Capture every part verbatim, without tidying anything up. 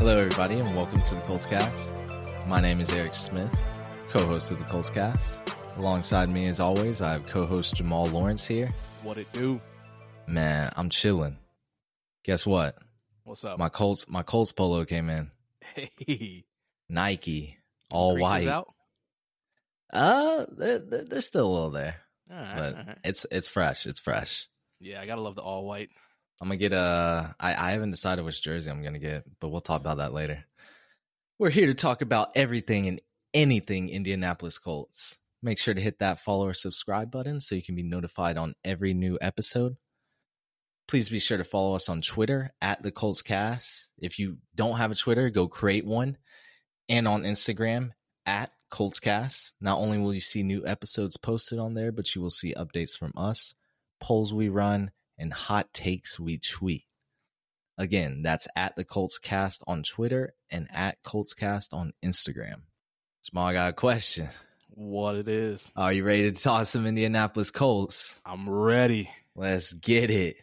Hello, everybody, and welcome to the Colts Cast. My name is Eric Smith, co-host of the Colts Cast. Alongside me, as always, I have co-host Jamal Lawrence here. What it do? Man, I'm chilling. Guess what? What's up? My Colts, my Colts polo came in. Hey, Nike, all creases white. Out? Uh, they're, they're still a little there, all right, but all right. it's it's fresh. It's fresh. Yeah, I gotta love the all white. I'm gonna get a. I, I haven't decided which jersey I'm gonna get, but we'll talk about that later. We're here to talk about everything and anything Indianapolis Colts. Make sure to hit that follow or subscribe button so you can be notified on every new episode. Please be sure to follow us on Twitter at the Colts Cast. If you don't have a Twitter, go create one. And on Instagram at Colts Cast. Not only will you see new episodes posted on there, but you will see updates from us, polls we run, and hot takes we tweet. Again, that's at the Colts Cast on Twitter and at Colts Cast on Instagram. Small, I got a question. What it is? Are you ready to toss some Indianapolis Colts? I'm ready. Let's get it.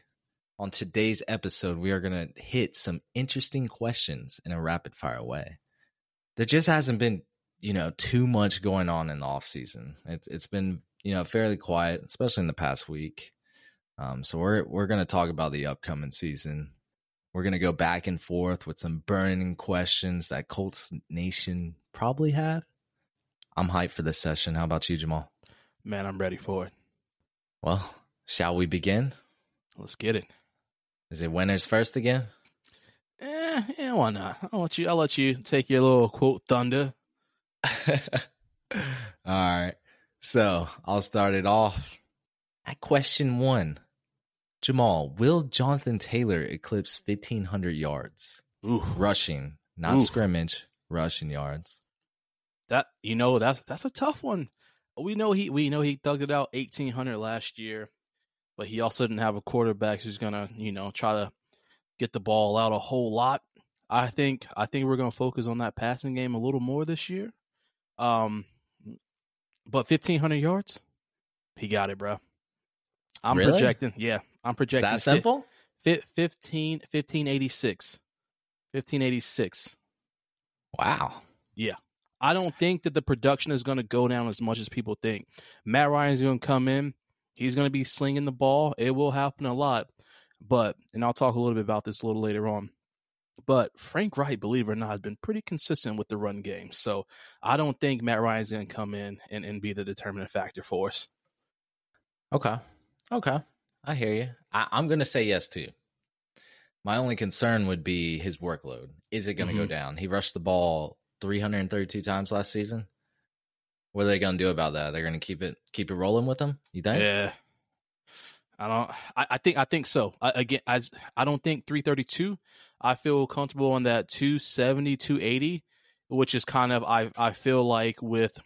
On today's episode, we are going to hit some interesting questions in a rapid-fire way. There just hasn't been, you know, too much going on in the offseason. It's, it's been, you know, fairly quiet, especially in the past week. Um, so we're we're going to talk about the upcoming season. We're going to go back and forth with some burning questions that Colts Nation probably have. I'm hyped for this session. How about you, Jamal? Man, I'm ready for it. Well, shall we begin? Let's get it. Is it winners first again? Eh, yeah, why not? I'll let you, I'll let you take your little quote thunder. All right. So I'll start it off at question one. Jamal, will Jonathan Taylor eclipse fifteen hundred yards? Oof. Rushing, not Oof. scrimmage, rushing yards. That, you know, that's that's a tough one. We know he we know he thugged it out eighteen hundred last year. But he also didn't have a quarterback who's gonna, you know, try to get the ball out a whole lot. I think I think we're gonna focus on that passing game a little more this year. Um, but fifteen hundred yards, he got it, bro. I'm really? projecting, yeah, I'm projecting. Is that simple? fifteen fifteen eighty-six fifteen eighty-six Wow. Yeah. I don't think that the production is gonna go down as much as people think. Matt Ryan's gonna come in. He's going to be slinging the ball. It will happen a lot. But, and I'll talk a little bit about this a little later on, but Frank Reich, believe it or not, has been pretty consistent with the run game. So I don't think Matt Ryan's going to come in and, and be the determinant factor for us. Okay. Okay. I hear you. I, I'm going to say yes, too. My only concern would be his workload. Is it going to mm-hmm. go down? He rushed the ball three hundred thirty-two times last season. What are they gonna do about that? They're gonna keep it keep it rolling with them. You think? Yeah, I don't. I, I think I think so. I, again, I I don't think three thirty-two. I feel comfortable on that two seventy, two eighty, which is kind of I I feel like with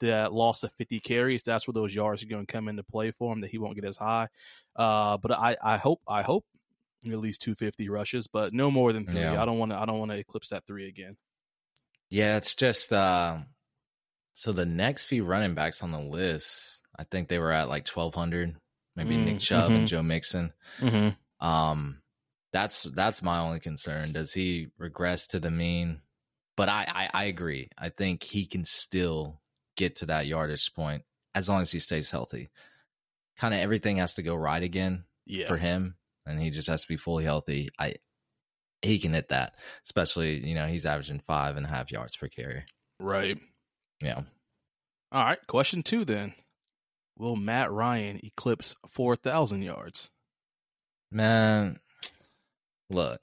that loss of fifty carries, that's where those yards are gonna come into play for him. That he won't get as high. Uh, but I I hope I hope at least two fifty rushes, but no more than three. Yeah. I don't want to I don't want to eclipse that three again. Yeah, it's just. Uh... So the next few running backs on the list, I think they were at like twelve hundred, maybe mm, Nick Chubb mm-hmm. and Joe Mixon. Mm-hmm. Um, that's that's my only concern. Does he regress to the mean? But I, I, I agree. I think he can still get to that yardage point as long as he stays healthy. Kind of everything has to go right again yeah. for him, and he just has to be fully healthy. I He can hit that, especially, you know, he's averaging five and a half yards per carry. Right. Yeah. All right. Question two, then. Will Matt Ryan eclipse four thousand yards? Man, look.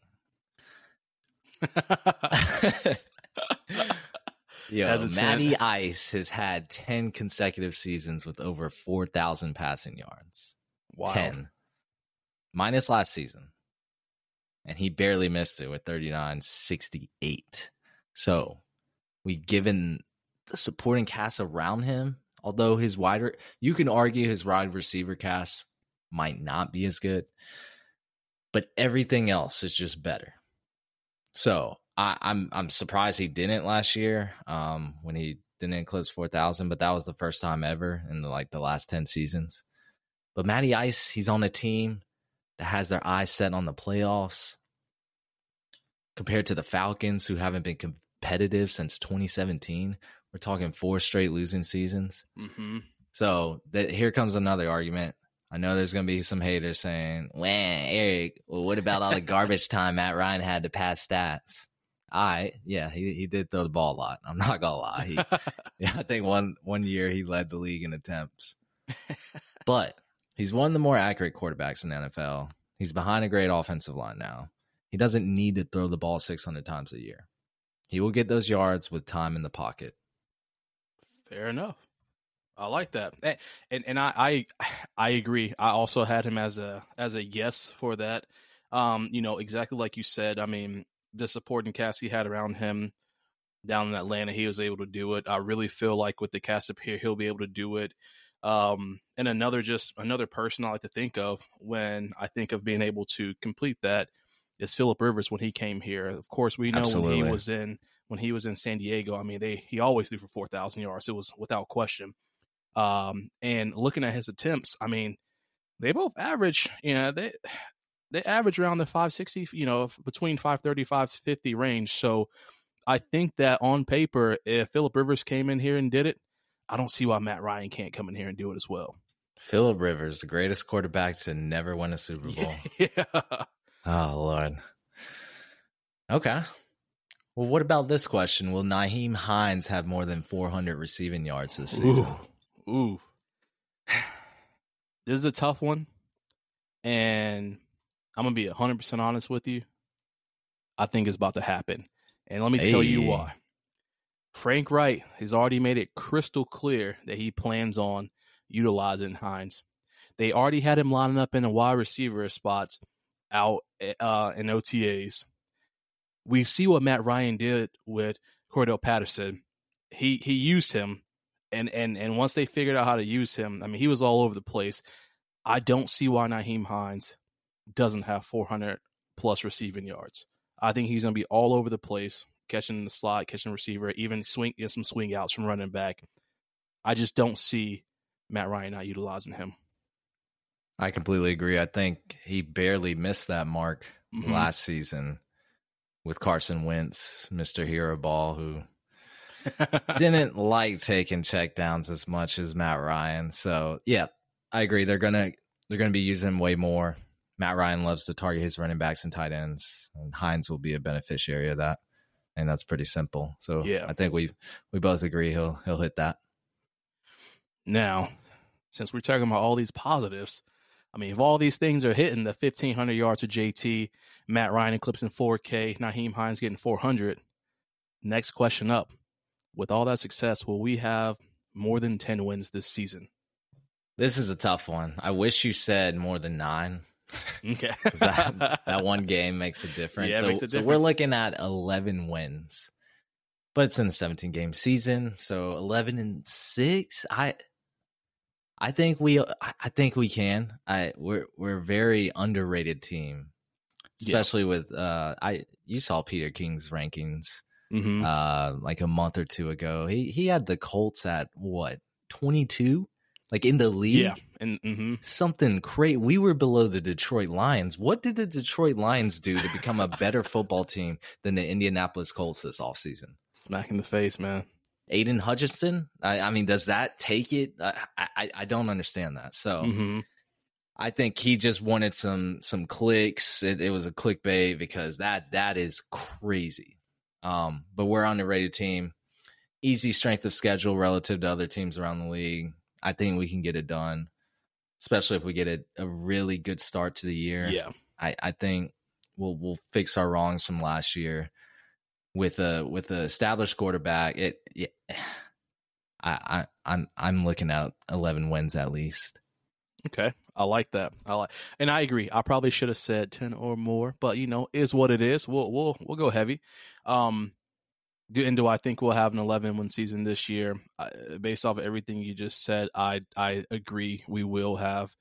Yo, Matty Ice has had ten consecutive seasons with over four thousand passing yards. Wow. ten Minus last season. And he barely missed it with thirty-nine sixty-eight. So, we given... the supporting cast around him, although his wider, you can argue his wide receiver cast might not be as good, but everything else is just better. So I, I'm I'm surprised he didn't last year um, when he didn't eclipse four thousand, but that was the first time ever in the, like the last ten seasons. But Matty Ice, he's on a team that has their eyes set on the playoffs. compared to the Falcons, who haven't been competitive since twenty seventeen. We're talking four straight losing seasons. Mm-hmm. So that, here comes another argument. I know there's going to be some haters saying, well, Eric, well, what about all the garbage time Matt Ryan had to pass stats? I, yeah, he he did throw the ball a lot. I'm not going to lie. He, yeah, I think one, one year he led the league in attempts. But he's one of the more accurate quarterbacks in the N F L. He's behind a great offensive line now. He doesn't need to throw the ball six hundred times a year. He will get those yards with time in the pocket. Fair enough. I like that. And and, and I, I I agree. I also had him as a as a yes for that. Um, you know, exactly like you said, I mean, the supporting cast he had around him down in Atlanta, he was able to do it. I really feel like with the cast up here, he'll be able to do it. Um, and another just another person I like to think of when I think of being able to complete that is Phillip Rivers when he came here. Of course, we know Absolutely. when he was in when he was in San Diego. I mean, they he always threw for four thousand yards. It was without question. Um, and looking at his attempts, I mean, they both average, you know, they, they average around the five sixty, you know, between five thirty, five fifty range. So I think that on paper, if Phillip Rivers came in here and did it, I don't see why Matt Ryan can't come in here and do it as well. Phillip Rivers, the greatest quarterback to never win a Super Bowl. Yeah. Oh, Lord. Okay. Well, what about this question? Will Nyheim Hines have more than four hundred receiving yards this season? Ooh. Ooh, this is a tough one, and I'm going to be one hundred percent honest with you. I think it's about to happen, and let me hey. tell you why. Frank Reich has already made it crystal clear that he plans on utilizing Hines. They already had him lining up in the wide receiver spots out uh, in O T As. We see what Matt Ryan did with Cordarrelle Patterson. He he used him. And and and once they figured out how to use him, I mean, he was all over the place. I don't see why Nyheim Hines doesn't have four hundred plus receiving yards. I think he's going to be all over the place, catching the slot, catching receiver, even swing get some swing outs from running back. I just don't see Matt Ryan not utilizing him. I completely agree. I think he barely missed that mark mm-hmm. last season with Carson Wentz, Mister Hero Ball, who didn't like taking checkdowns as much as Matt Ryan. So, yeah, I agree. They're going to they're gonna be using him way more. Matt Ryan loves to target his running backs and tight ends, and Hines will be a beneficiary of that, and that's pretty simple. So, yeah. I think we we both agree he'll he'll hit that. Now, since we're talking about all these positives, I mean, if all these things are hitting, the fifteen hundred yards to J T, Matt Ryan eclipsing four K, Nyheim Hines getting four hundred, next question up. With all that success, will we have more than ten wins this season? This is a tough one. I wish you said more than nine. Okay. that, that one game makes a difference. Yeah, so, makes a difference. So we're looking at eleven wins, but it's in a seventeen-game season. So eleven and six. I, I think we, I think we can. I, we're we're a very underrated team, especially yeah. with uh, I. You saw Peter King's rankings. Mm-hmm. Uh, like a month or two ago, he he had the Colts at what twenty-two, like in the league, yeah, and mm-hmm. something crazy. We were below the Detroit Lions. What did the Detroit Lions do to become a better football team than the Indianapolis Colts this offseason? Smack in the face, man. Aiden Hutchinson. I, I mean, does that take it? I I, I don't understand that. So. Mm-hmm. I think he just wanted some some clicks. It, it was a clickbait because that that is crazy. Um, but we're underrated team, easy strength of schedule relative to other teams around the league. I think we can get it done, especially if we get a, a really good start to the year. Yeah, I, I think we'll we'll fix our wrongs from last year with a with an established quarterback. It, yeah, I, I I'm I'm looking at eleven wins at least. Okay, I like that. I like, and I agree. I probably should have said ten or more, but you know, is what it is. We'll we'll we'll go heavy. Um, do and do I think we'll have an eleven win season this year? Uh, based off of everything you just said, I I agree we will have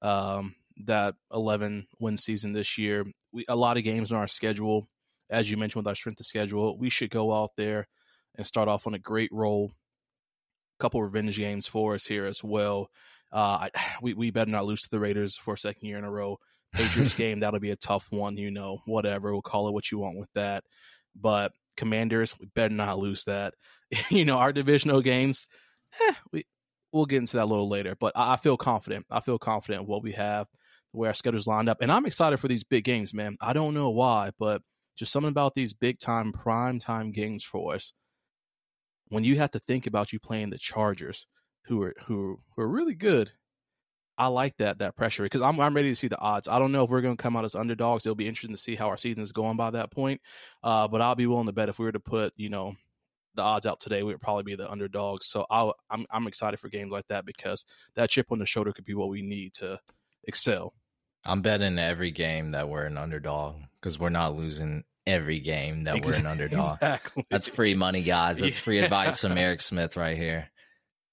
um that eleven win season this year. We a lot of games on our schedule, as you mentioned, with our strength of schedule, we should go out there and start off on a great roll. A couple revenge games for us here as well. Uh, I, we, we better not lose to the Raiders for a second year in a row. Patriots game, that'll be a tough one, you know, whatever. We'll call it what you want with that. But Commanders, we better not lose that. You know, our divisional games, eh, we, we'll get into that a little later. But I, I feel confident. I feel confident in what we have, where our schedule's lined up. And I'm excited for these big games, man. I don't know why, but just something about these big-time, prime-time games for us. When you have to think about you playing the Chargers, who are who, who are really good, I like that that pressure because I'm I'm ready to see the odds. I don't know if we're going to come out as underdogs. It'll be interesting to see how our season is going by that point. Uh, but I'll be willing to bet if we were to put you know the odds out today, we would probably be the underdogs. So I'll, I'm I'm excited for games like that because that chip on the shoulder could be what we need to excel. I'm betting every game that we're an underdog because we're not losing every game that exactly. we're an underdog. Exactly. That's free money, guys. That's yeah. free advice from Eric Smith right here.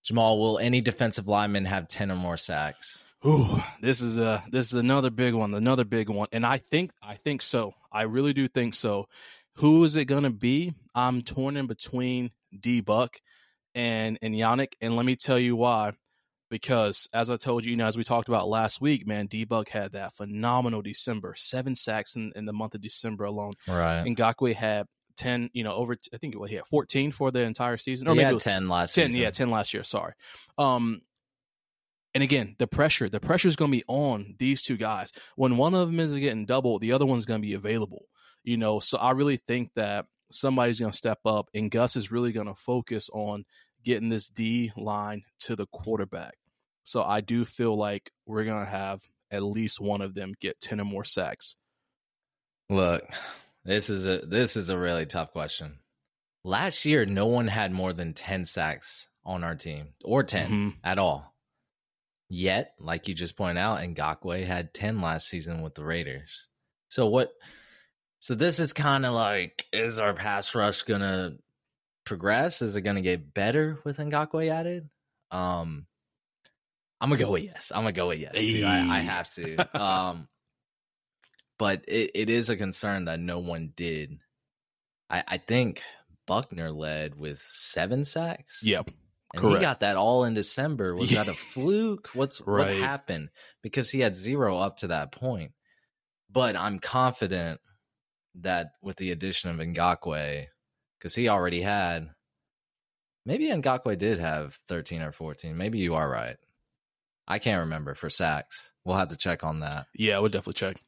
Jamal, will any defensive lineman have ten or more sacks? Ooh, this is a this is another big one, another big one, and I think I think so. I really do think so. Who is it gonna be? I'm torn in between D-Buck and and Yannick, and let me tell you why. Because as I told you, you know, as we talked about last week, man, D-Buck had that phenomenal December, seven sacks in, in the month of December alone. Right. And Ngakoue had ten, you know, over, t- I think it was, he had fourteen for the entire season. Or he maybe had it was ten last ten, season. Yeah, ten last year, sorry. Um, and again, the pressure, the pressure is going to be on these two guys. When one of them is getting double, the other one's going to be available, you know. So I really think that somebody's going to step up and Gus is really going to focus on getting this D line to the quarterback. So I do feel like we're going to have at least one of them get ten or more sacks. Look, this is a this is a really tough question. Last year, no one had more than ten sacks on our team, or ten mm-hmm. at all. Yet, like you just pointed out, Ngakoue had ten last season with the Raiders. So what? So this is kind of like, is our pass rush going to progress? Is it going to get better with Ngakoue added? Um, I'm going to go with yes. I'm going to go with yes. Dude, I, I have to. Um, but it, it is a concern that no one did. I, I think Buckner led with seven sacks. Yep. And correct. He got that all in December. Was that a fluke? What's right. What happened? Because he had zero up to that point. But I'm confident that with the addition of Ngakoue, because he already had, maybe Ngakoue did have thirteen or fourteen. Maybe you are right. I can't remember for sacks. We'll have to check on that. Yeah, we'll definitely check.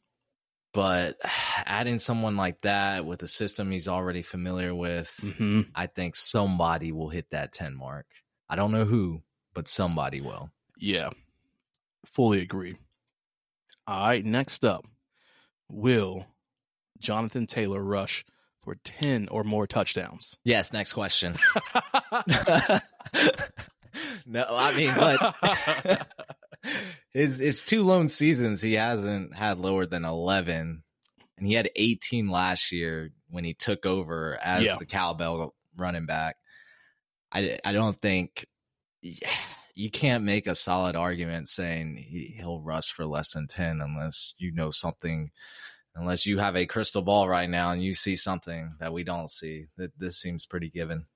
But adding someone like that with a system he's already familiar with, mm-hmm. I think somebody will hit that ten mark. I don't know who, but somebody will. Yeah, fully agree. All right, next up, will Jonathan Taylor rush for ten or more touchdowns? Yes, next question. No, I mean, but his, his two lone seasons, he hasn't had lower than eleven. And he had eighteen last year when he took over as yeah. the cowbell running back. I, I don't think you can't make a solid argument saying he, he'll rush for less than ten unless you know something. Unless you have a crystal ball right now and you see something that we don't see, that this seems pretty given.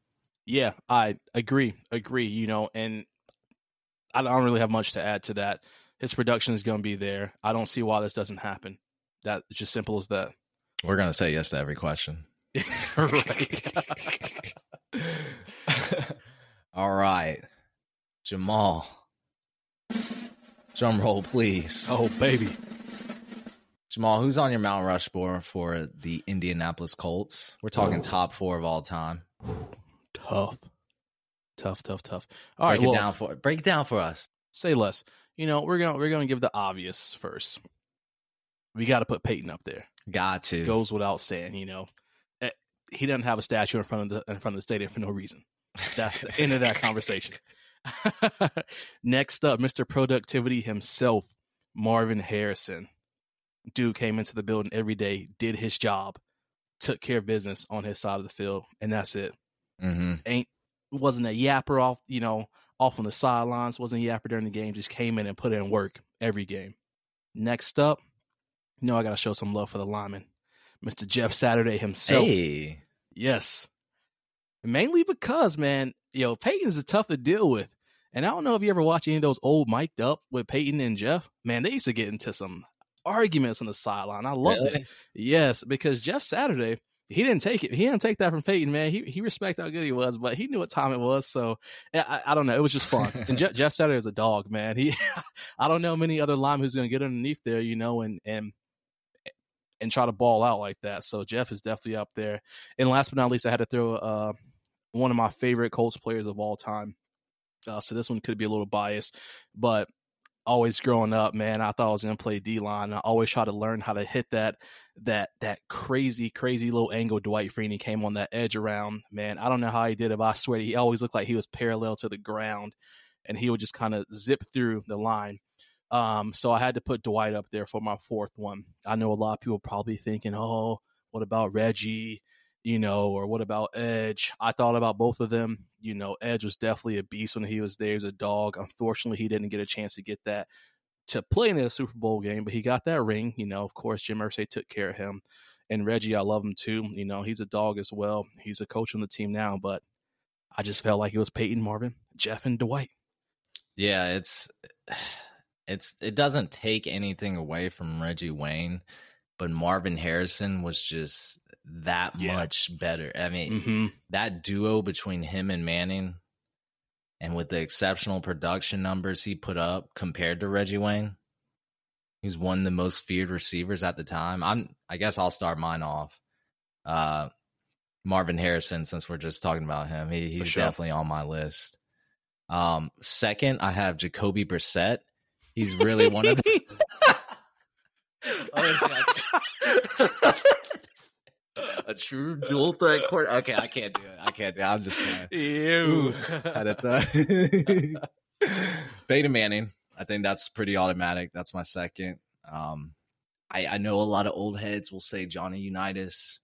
Yeah, I agree. Agree. You know, and I don't really have much to add to that. His production is going to be there. I don't see why this doesn't happen. That's just simple as that. We're going to say yes to every question. Right. All right. Jamal. Drum roll, please. Oh, baby. Jamal, who's on your Mount Rushmore for the Indianapolis Colts? We're talking oh. top four of all time. Tough. Tough, tough, tough. All break right, it well, down for break it down for us. Say less. You know, we're gonna we're gonna give the obvious first. We gotta put Peyton up there. Got to. Goes without saying, you know. He doesn't have a statue in front of the in front of the stadium for no reason. That's the end of that conversation. Next up, Mister Productivity himself, Marvin Harrison. Dude came into the building every day, did his job, took care of business on his side of the field, and that's it. Mm-hmm. Ain't wasn't a yapper off, you know, off on the sidelines. Wasn't a yapper during the game. Just came in and put in work every game. Next up, you know, I got to show some love for the lineman, Mister Jeff Saturday himself. Hey. Yes, mainly because man, you know, Peyton's a tough to deal with. And I don't know if you ever watch any of those old mic'd up with Peyton and Jeff. Man, they used to get into some arguments on the sideline. I love really? it. Yes, because Jeff Saturday, he didn't take it. He didn't take that from Peyton, man. He he respected how good he was, but he knew what time it was. So I, I don't know. It was just fun. And Jeff, Jeff Saturday is a dog, man. He I don't know many other linemen who's going to get underneath there, you know, and and and try to ball out like that. So Jeff is definitely up there. And last but not least, I had to throw uh, one of my favorite Colts players of all time. Uh, so this one could be a little biased, but always growing up, man, I thought I was going to play D-line. I always try to learn how to hit that that that crazy, crazy little angle Dwight Freeney came on that edge around. Man, I don't know how he did it, but I swear he always looked like he was parallel to the ground, and he would just kind of zip through the line. Um, so I had to put Dwight up there for my fourth one. I know a lot of people probably thinking, oh, what about Reggie? You know, or what about Edge? I thought about both of them. You know, Edge was definitely a beast when he was there. He was a dog. Unfortunately, he didn't get a chance to get that to play in the Super Bowl game, but he got that ring. You know, of course, Jim Irsay took care of him. And Reggie, I love him too. You know, he's a dog as well. He's a coach on the team now, but I just felt like it was Peyton, Marvin, Jeff, and Dwight. Yeah, it's it's it doesn't take anything away from Reggie Wayne, but Marvin Harrison was just that yeah. much better. I mean, mm-hmm. that duo between him and Manning, and with the exceptional production numbers he put up compared to Reggie Wayne, he's one of the most feared receivers at the time. I'm, I guess I'll start mine off. Uh, Marvin Harrison, since we're just talking about him, he, he's sure. definitely on my list. Um, second, I have Jacoby Brissett. He's really one of the... A true dual threat quarter. Okay, I can't do it. I can't do it. I'm just kidding. Ew. Peyton Manning. I think that's pretty automatic. That's my second. Um, I, I know a lot of old heads will say Johnny Unitas.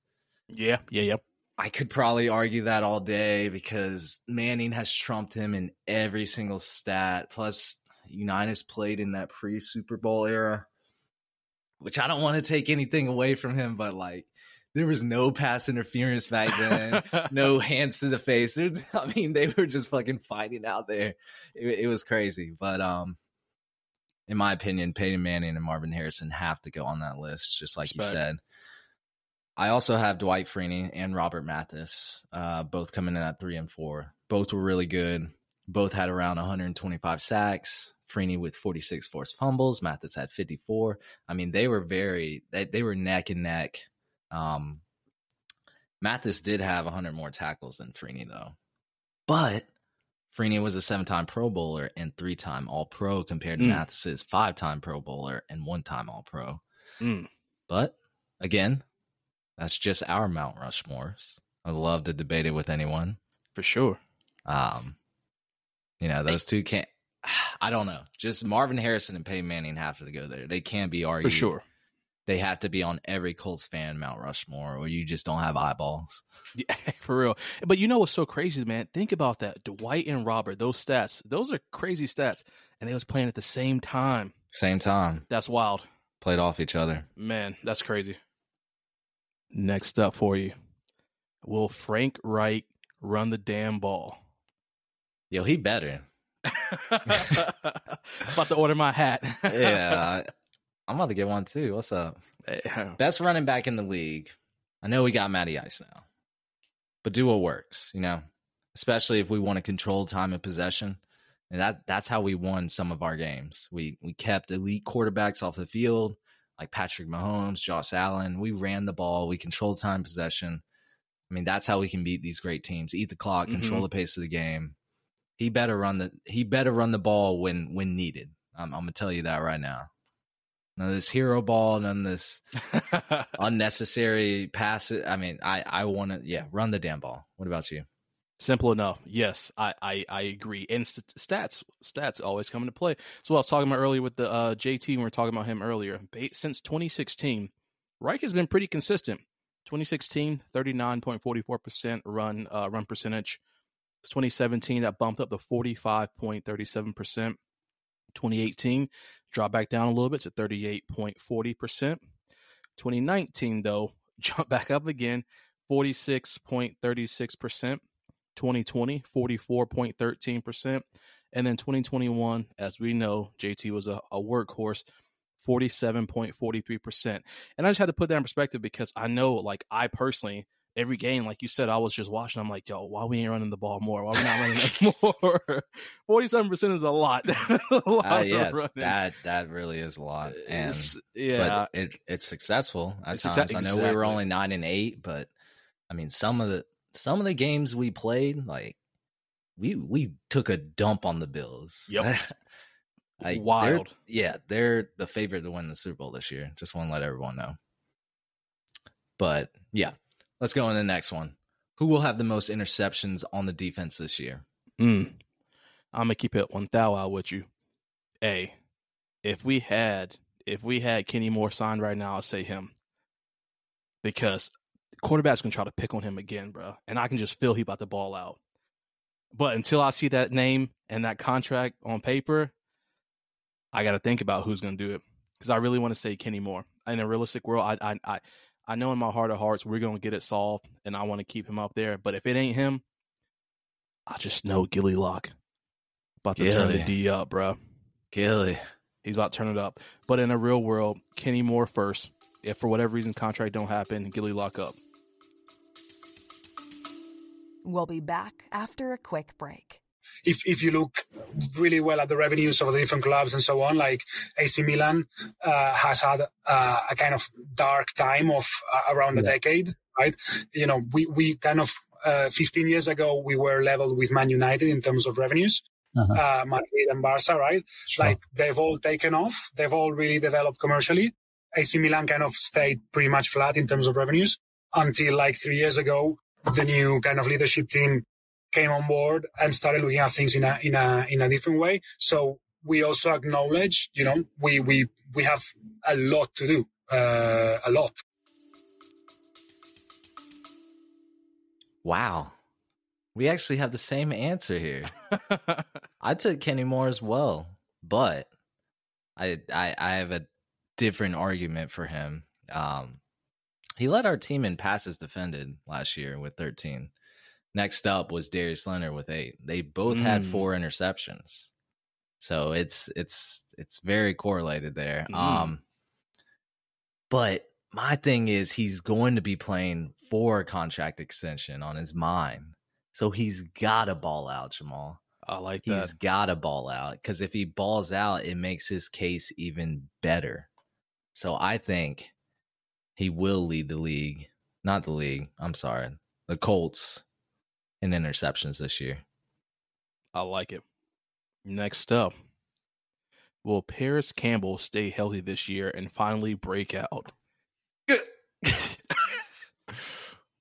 Yeah, yeah, yeah. I could probably argue that all day because Manning has trumped him in every single stat. Plus, Unitas played in that pre-Super Bowl era, which I don't want to take anything away from him, but like, there was no pass interference back then, no hands to the face. There's, I mean, they were just fucking fighting out there. It, it was crazy. But um, in my opinion, Peyton Manning and Marvin Harrison have to go on that list, just like Respect. you said. I also have Dwight Freeney and Robert Mathis, uh, both coming in at three and four. Both were really good. Both had around one hundred twenty-five sacks. Freeney with forty-six forced fumbles. Mathis had fifty-four. I mean, they were very they, – they were neck and neck. Um, Mathis did have one hundred more tackles than Freeney, though. But Freeney was a seven-time Pro Bowler and three-time All-Pro compared to mm. Mathis's five-time Pro Bowler and one-time All-Pro. Mm. But, again, that's just our Mount Rushmores. I'd love to debate it with anyone. For sure. Um, you know, those two can't... I don't know. Just Marvin Harrison and Peyton Manning have to go there. They can't be argued. For sure. They have to be on every Colts fan Mount Rushmore, or you just don't have eyeballs. Yeah, for real. But you know what's so crazy, man? Think about that. Dwight and Robert, those stats, those are crazy stats. And they was playing at the same time. Same time. That's wild. Played off each other. Man, that's crazy. Next up for you. Will Frank Reich run the damn ball? Yo, he better. About to order my hat. Yeah. I'm about to get one, too. What's up? Best running back in the league. I know we got Matty Ice now. But do what works, you know, especially if we want to control time of possession. And that that's how we won some of our games. We we kept elite quarterbacks off the field, like Patrick Mahomes, Josh Allen. We ran the ball. We controlled time possession. I mean, that's how we can beat these great teams. Eat the clock, control mm-hmm. the pace of the game. He better run the he better run the ball when, when needed. I'm, I'm going to tell you that right now. None of this hero ball, none of this unnecessary passes. I mean, I, I want to, yeah, run the damn ball. What about you? Simple enough. Yes, I, I, I agree. And st- stats stats always come into play. So I was talking about earlier with the uh, J T, when we were talking about him earlier. Since twenty sixteen, Reich has been pretty consistent. twenty sixteen, thirty-nine point four four percent run uh, run percentage. It's twenty seventeen, that bumped up to forty-five point three seven percent. twenty eighteen, drop back down a little bit to thirty-eight point four zero percent. twenty nineteen, though, jump back up again, forty-six point three six percent. twenty twenty, forty-four point one three percent. And then twenty twenty-one, as we know, J T was a, a workhorse, forty-seven point four three percent. And I just had to put that in perspective because I know, like, I personally, every game, like you said, I was just watching. I'm like, yo, why we ain't running the ball more? Why we not running that more? forty-seven percent is a lot. a lot uh, yeah, that, that really is a lot. And it's, yeah, but it, it's successful at it's times. Exa- I know exactly. We were only nine and eight, but I mean, some of the some of the games we played, like, We we took a dump on the Bills. Yep. Like, wild. They're, yeah, they're the favorite to win the Super Bowl this year. Just want to let everyone know. But, yeah, let's go on to the next one. Who will have the most interceptions on the defense this year? Mm. I'm going to keep it one thousand with you. Hey, if we had if we had Kenny Moore signed right now, I'd say him. Because the quarterback's going to try to pick on him again, bro. And I can just feel he about to ball out. But until I see that name and that contract on paper, I got to think about who's going to do it, because I really want to say Kenny Moore. In a realistic world, I I I, I know in my heart of hearts we're going to get it solved, and I want to keep him up there. But if it ain't him, I just know Gilly Lock about to Gilly. turn the D up, bro. Gilly. He's about to turn it up. But in a real world, Kenny Moore first. If for whatever reason contract don't happen, Gilly Lock up. We'll be back after a quick break. If if you look really well at the revenues of the different clubs and so on, like A C Milan uh, has had uh, a kind of dark time of uh, around yeah. a decade, right? You know, we, we kind of, uh, fifteen years ago, we were level with Man United in terms of revenues, uh-huh. uh, Madrid and Barca, right? Sure. Like, they've all taken off. They've all really developed commercially. A C Milan kind of stayed pretty much flat in terms of revenues until like three years ago. The new kind of leadership team came on board and started looking at things in a in a in a different way. So we also acknowledge, you know, we we we have a lot to do, uh, a lot. Wow, we actually have the same answer here. I took Kenny Moore as well, but I I, I have a different argument for him. Um, He led our team in passes defended last year with thirteen. Next up was Darius Leonard with eight. They both mm. had four interceptions. So it's it's it's very correlated there. Mm. Um, but my thing is, he's going to be playing for a contract extension on his mind. So he's got to ball out, Jamal. I like that. He's got to ball out, because if he balls out, it makes his case even better. So I think he will lead the league, not the league, I'm sorry, the Colts in interceptions this year. I like it. Next up, will Paris Campbell stay healthy this year and finally break out? I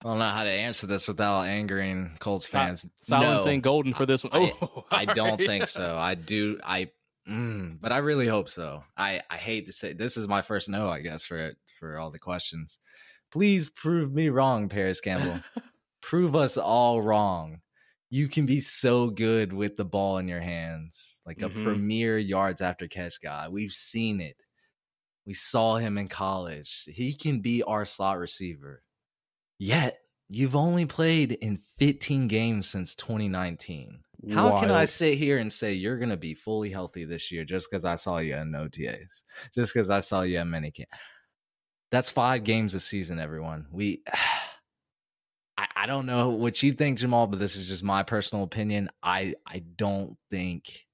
don't know how to answer this without angering Colts fans. Silence no, ain't golden for this one. Oh, I, I don't right. think so. I do. I, mm, but I really hope so. I, I hate to say, this is my first no, I guess, for it. for all the questions. Please prove me wrong, Paris Campbell. Prove us all wrong. You can be so good with the ball in your hands, like mm-hmm. a premier yards after catch guy. We've seen it. We saw him in college. He can be our slot receiver. Yet, you've only played in fifteen games since twenty nineteen. How Wild. Can I sit here and say you're going to be fully healthy this year just because I saw you in O T As, just because I saw you in minicamp? That's five games a season, everyone. We, I, I don't know what you think, Jamal, but this is just my personal opinion. I, I don't think,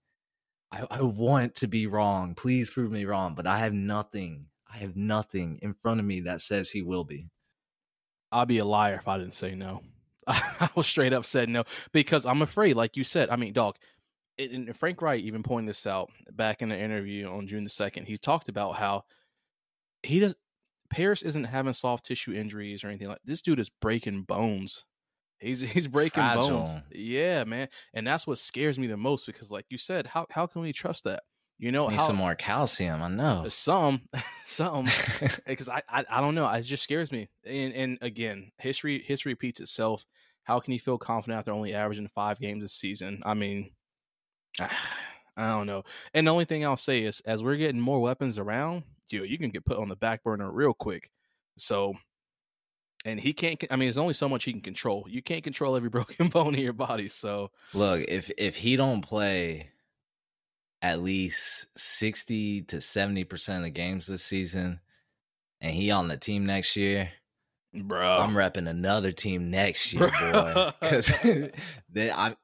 I, I want to be wrong. Please prove me wrong, but I have nothing. I have nothing in front of me that says he will be. I'd be a liar if I didn't say no. I was straight up said no, because I'm afraid, like you said, I mean, dog, it, and Frank Reich even pointed this out back in the interview on June the second. He talked about how he does. Paris isn't having soft tissue injuries or anything like this. Dude is breaking bones. He's he's breaking Fragile. bones. Yeah, man. And that's what scares me the most, because like you said, how how can we trust that? You know, need how, some more calcium. I know some, some, because I, I I don't know. It just scares me. And and again, history history repeats itself. How can you feel confident after only averaging five games a season? I mean, I don't know. And the only thing I'll say is, as we're getting more weapons around, dude, you can get put on the back burner real quick. So, and he can't, I mean, there's only so much he can control. You can't control every broken bone in your body. So look, if, if he don't play at least sixty to seventy percent of the games this season, and he on the team next year, bro, I'm repping another team next year, bro. Boy. Because I,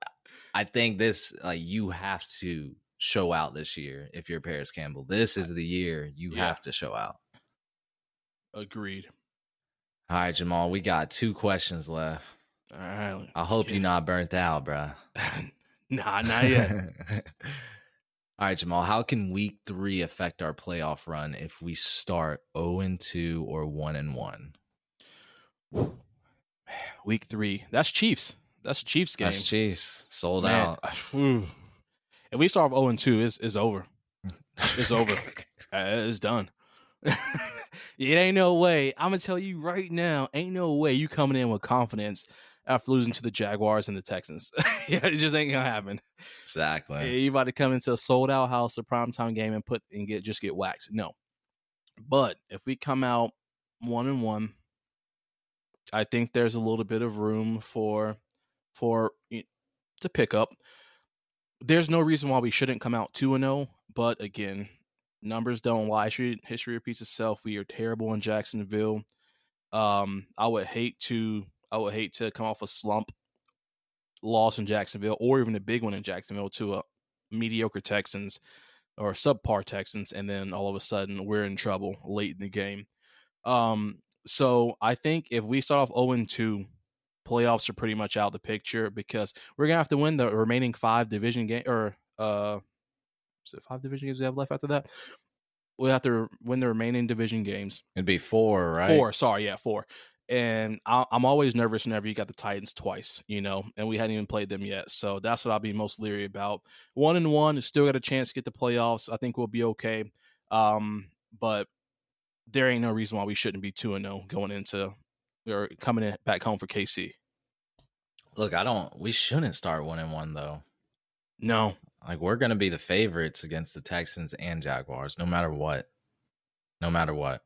I think this, like, you have to show out this year if you're Paris Campbell. This is the year you yeah. have to show out. Agreed. All right, Jamal, we got two questions left. All right. I hope you're not burnt out, bro. Nah, not yet. All right, Jamal, how can week three affect our playoff run if we start oh and two or one and one? Week three. That's Chiefs. That's Chiefs game. That's Chiefs. Sold Man. out. If we start off oh and two, it's, it's over. It's over. It's done. It ain't no way. I'm going to tell you right now, ain't no way you coming in with confidence after losing to the Jaguars and the Texans. Yeah, it just ain't going to happen. Exactly. Yeah, you about to come into a sold-out house, a primetime game, and put and get just get waxed. No. But if we come out one and one, I think there's a little bit of room for for to pick up. There's no reason why we shouldn't come out two and zero, but again, numbers don't lie. History, history repeats itself. We are terrible in Jacksonville. Um, I would hate to I would hate to come off a slump loss in Jacksonville, or even a big one in Jacksonville to a mediocre Texans or subpar Texans, and then all of a sudden we're in trouble late in the game. Um, so I think if we start off oh and two, playoffs are pretty much out of the picture, because we're going to have to win the remaining five division games, or uh, is it five division games we have left after that? We'll have to win the remaining division games. It'd be four, right? Four, sorry, yeah, four. And I'm always nervous whenever you got the Titans twice, you know, and we hadn't even played them yet. So that's what I'll be most leery about. One and one, still got a chance to get the playoffs. I think we'll be okay. Um, but there ain't no reason why we shouldn't be two and zero going into or coming in back home for K C. Look, I don't. We shouldn't start one and one though. No, like we're gonna be the favorites against the Texans and Jaguars, no matter what, no matter what.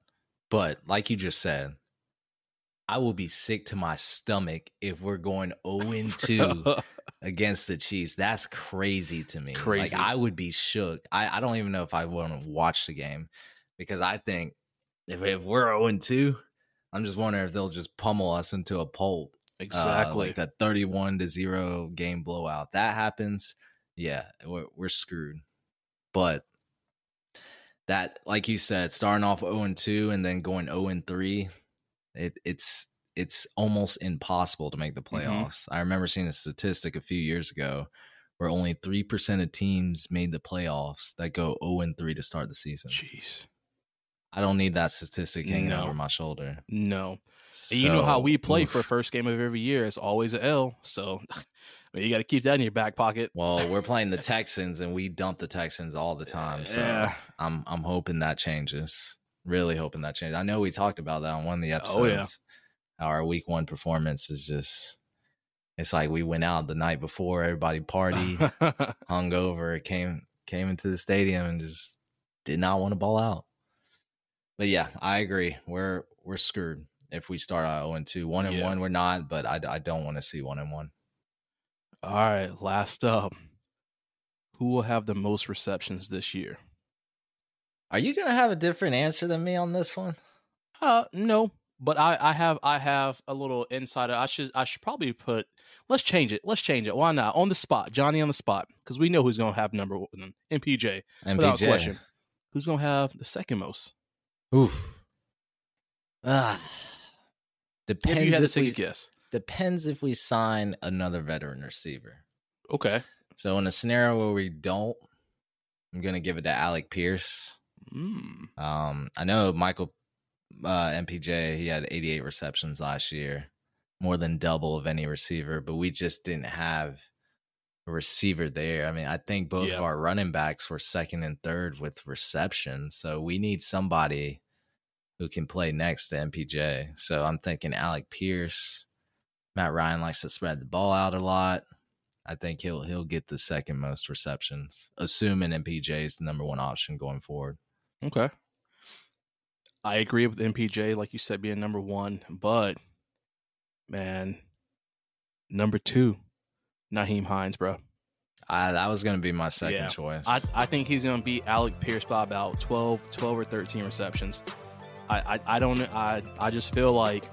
But like you just said, I will be sick to my stomach if we're going oh and two against the Chiefs. That's crazy to me. Crazy. Like, I would be shook. I, I don't even know if I want to watch the game, because I think if, if we're oh and two, I'm just wondering if they'll just pummel us into a pulp. Exactly. Uh, like a thirty-one to zero game blowout. That happens, yeah, we're, we're screwed. But that, like you said, starting off oh and two and then going oh and three, It, it's it's almost impossible to make the playoffs. Mm-hmm. I remember seeing a statistic a few years ago where only three percent of teams made the playoffs that go oh and three to start the season. Jeez. I don't need that statistic hanging no. over my shoulder. No. So, you know how we play oof. for first game of every year. It's always an L, so you got to keep that in your back pocket. Well, we're playing the Texans, and we dump the Texans all the time, so yeah. I'm I'm hoping that changes. Really hoping that changes. I know we talked about that on one of the episodes. Oh, yeah. Our week one performance is just, it's like we went out the night before, everybody party, hungover, came came into the stadium and just did not want to ball out. But yeah, I agree. We're we're screwed if we start out oh and two. One and yeah. one, we're not, but I, I don't want to see one and one. All right, last up. Who will have the most receptions this year? Are you gonna have a different answer than me on this one? Uh, no, but I, I have I have a little insider. I should I should probably put. Let's change it. Let's change it. Why not? On the spot, Johnny on the spot, because we know who's gonna have number one. M P J, M P J. Without question. Who's gonna have the second most? Oof. Ah. Depends. If you had to take a guess. Depends if we sign another veteran receiver. Okay. So in a scenario where we don't, I'm gonna give it to Alec Pierce. Mm. Um, I know Michael uh, M P J, he had eighty-eight receptions last year, more than double of any receiver, but we just didn't have a receiver there. I mean, I think both yeah. of our running backs were second and third with receptions, so we need somebody who can play next to M P J. So I'm thinking Alec Pierce. Matt Ryan likes to spread the ball out a lot. I think he'll he'll get the second most receptions, assuming M P J is the number one option going forward. Okay. I agree with M P J, like you said, being number one, but, man, number two, Nyheim Hines, bro. I, that was going to be my second yeah. choice. I, I think he's going to beat Alec Pierce by about twelve, twelve or thirteen receptions. I, I, I don't. I, I just feel like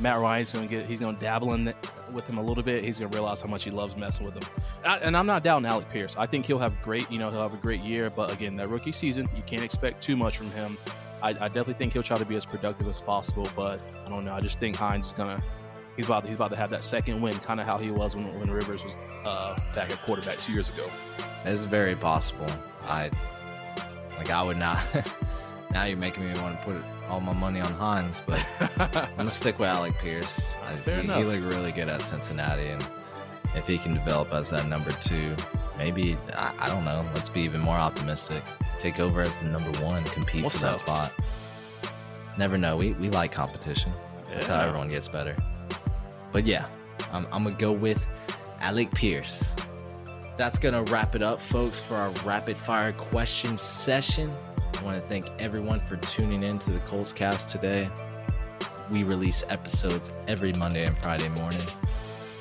Matt Ryan's going to get. He's going to dabble in the, with him a little bit. He's going to realize how much he loves messing with him. I, and I'm not doubting Alec Pierce. I think he'll have great. You know, he'll have a great year. But again, that rookie season, you can't expect too much from him. I, I definitely think he'll try to be as productive as possible. But I don't know. I just think Hines is going to. He's about. To, he's about to have that second win, kind of how he was when when Rivers was uh, back at quarterback two years ago. It's very possible. I like. I would not. Now you're making me want to put all my money on Hines, but I'm gonna stick with Alec Pierce. I, Fair he, enough. He looked really good at Cincinnati, and if he can develop as that number two, maybe I, I don't know. Let's be even more optimistic. Take over as the number one, compete What's for that up? spot. Never know. We we like competition. Yeah. That's how everyone gets better. But yeah, I'm, I'm gonna go with Alec Pierce. That's gonna wrap it up, folks, for our rapid fire question session. I want to thank everyone for tuning in to the Colts Cast today. We release episodes every Monday and Friday morning.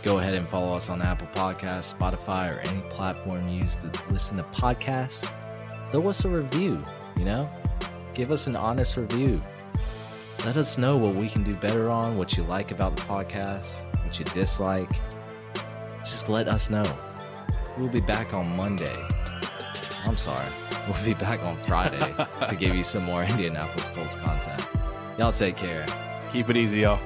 Go ahead and follow us on Apple Podcasts, Spotify, or any platform you use to listen to podcasts. Throw us a review, you know? Give us an honest review. Let us know what we can do better on, what you like about the podcast, what you dislike. Just let us know. We'll be back on Monday. I'm sorry. We'll be back on Friday to give you some more Indianapolis Colts content. Y'all take care. Keep it easy, y'all.